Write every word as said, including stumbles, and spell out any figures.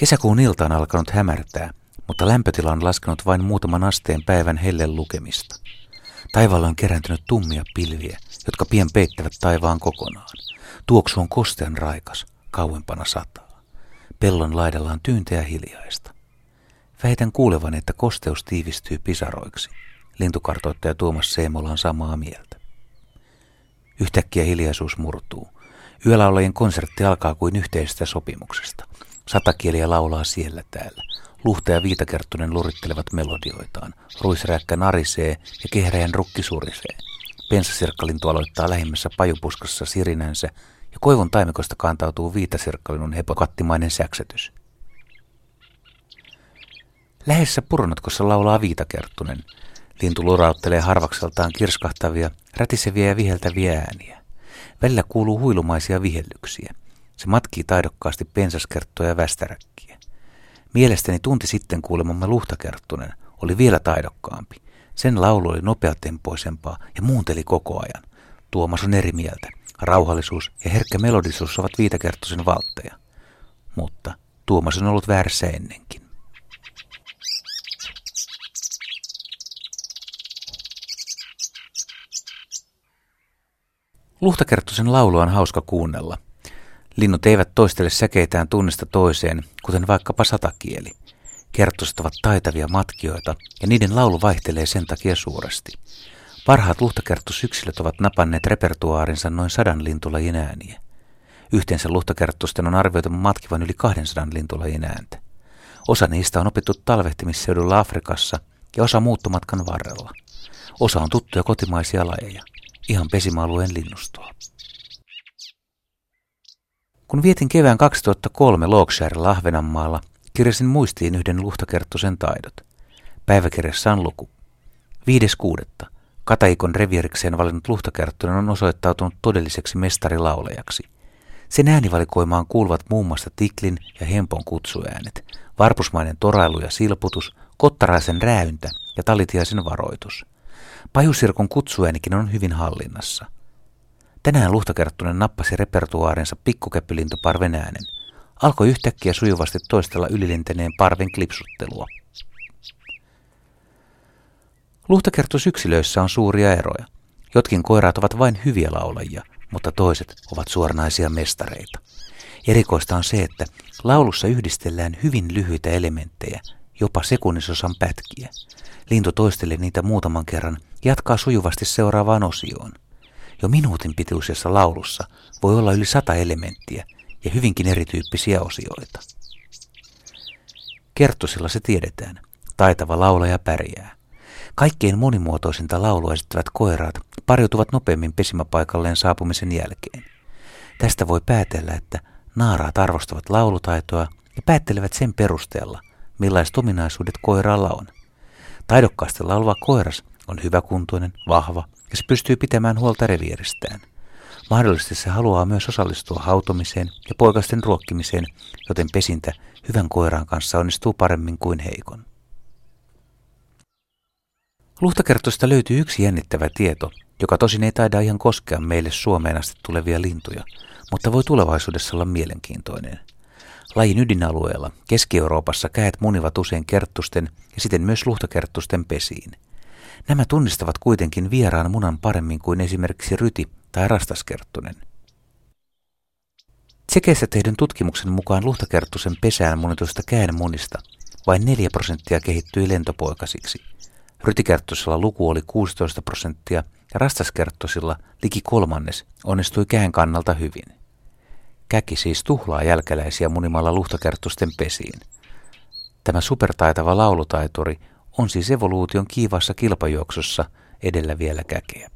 Kesäkuun ilta on alkanut hämärtää, mutta lämpötila on laskenut vain muutaman asteen päivän hellen lukemista. Taivaalla on kerääntynyt tummia pilviä, jotka pian peittävät taivaan kokonaan. Tuoksu on kostean raikas, kauempana sataa. Pellon laidalla on tyyntä ja hiljaista. Väitän kuulevani, että kosteus tiivistyy pisaroiksi. Lintukartoittaja Tuomas Seemola on samaa mieltä. Yhtäkkiä hiljaisuus murtuu. Yölaulajien konsertti alkaa kuin yhteisestä sopimuksesta. Sata kieliä laulaa siellä täällä. Luhta ja Viitakerttunen lurittelevat melodioitaan. Ruisrääkkä narisee ja kehräjän rukki surisee. Pensasirkkalintu aloittaa lähimmässä pajupuskassa sirinänsä ja koivun taimikosta kantautuu viitasirkkalinnun hepokattimainen säksetys. Lähessä puronotkossa laulaa Viitakerttunen. Lintu lurauttelee harvakseltaan kirskahtavia, rätiseviä ja viheltäviä ääniä. Välillä kuuluu huilumaisia vihellyksiä. Se matkii taidokkaasti pensaskerttua ja västäräkkiä. Mielestäni tunti sitten kuulemamme Luhtakerttunen oli vielä taidokkaampi. Sen laulu oli nopeatempoisempaa ja muunteli koko ajan. Tuomas on eri mieltä. Rauhallisuus ja herkkä melodisuus ovat Viitakerttusen valtteja. Mutta Tuomas on ollut väärässä ennenkin. Luhtakerttusen laulua on hauska kuunnella. Linnut eivät toistele säkeitään tunnista toiseen, kuten vaikkapa satakieli. Kerttuset ovat taitavia matkijoita ja niiden laulu vaihtelee sen takia suuresti. Parhaat luhtakerttusyksilöt ovat napanneet repertuaarinsa noin sadan lintulajin ääniä. Yhteensä luhtakerttusten on arvioitu matkivan yli kahdensadan lintulajin ääntä. Osa niistä on opittu talvehtimisseudulla Afrikassa ja osa muuttomatkan varrella. Osa on tuttuja kotimaisia lajeja. Ihan pesimäalueen linnustoa. Kun vietin kevään kaksituhattakolme Louksjärvellä Ahvenanmaalla, kirjasin muistiin yhden Luhtakerttusen taidot. Päiväkirjassa on luku. viides kuudetta Kataikon revierikseen valinnut Luhtakerttunen on osoittautunut todelliseksi mestarilaulajaksi. Sen äänivalikoimaan kuuluvat muun muassa tiklin ja hempon kutsuäänet, varpusmainen torailu ja silputus, kottaraisen rääyntä ja talitiaisen varoitus. Pajusirkun kutsuäänikin on hyvin hallinnassa. Tänään Luhtakerttunen nappasi repertuaarinsa pikkukäppylintuparven äänen. Alkoi yhtäkkiä sujuvasti toistella ylilentäneen parven klipsuttelua. Luhtakerttusyksilöissä on suuria eroja. Jotkin koiraat ovat vain hyviä laulajia, mutta toiset ovat suoranaisia mestareita. Erikoista on se, että laulussa yhdistellään hyvin lyhyitä elementtejä, jopa sekunnisosan pätkiä. Lintu toistelee niitä muutaman kerran, jatkaa sujuvasti seuraavaan osioon. Jo minuutin pituisessa laulussa voi olla yli sata elementtiä ja hyvinkin erityyppisiä osioita. Kerttusilla se tiedetään. Taitava laulaja pärjää. Kaikkein monimuotoisinta laulua esittävät koiraat pariutuvat nopeammin pesimäpaikalleen saapumisen jälkeen. Tästä voi päätellä, että naaraat arvostavat laulutaitoa ja päättelevät sen perusteella, millaiset ominaisuudet koiraalla on. Taidokkaasti laulava koiras on hyväkuntoinen, vahva ja se pystyy pitämään huolta revieristään. Mahdollisesti se haluaa myös osallistua hautomiseen ja poikasten ruokkimiseen, joten pesintä hyvän koiran kanssa onnistuu paremmin kuin heikon. Luhtakerttusta löytyy yksi jännittävä tieto, joka tosin ei taida ihan koskea meille Suomeen asti tulevia lintuja, mutta voi tulevaisuudessa olla mielenkiintoinen. Lajin ydinalueella Keski-Euroopassa kädet munivat usein kerttusten ja siten myös luhtakerttusten pesiin. Nämä tunnistavat kuitenkin vieraan munan paremmin kuin esimerkiksi ryti tai rastaskerttunen. Tsekissä tehdyn tutkimuksen mukaan luhtakerttusen pesään munituista käenmunista vain neljä prosenttia kehittyi lentopoikasiksi. Rytikerttusella luku oli kuusitoista prosenttia ja rastaskerttosilla liki kolmannes onnistui käen kannalta hyvin. Käki siis tuhlaa jälkeläisiä munimalla luhtakerttusten pesiin. Tämä supertaitava laulutaituri on siis evoluution kiivaassa kilpajuoksussa edellä vielä käkeä.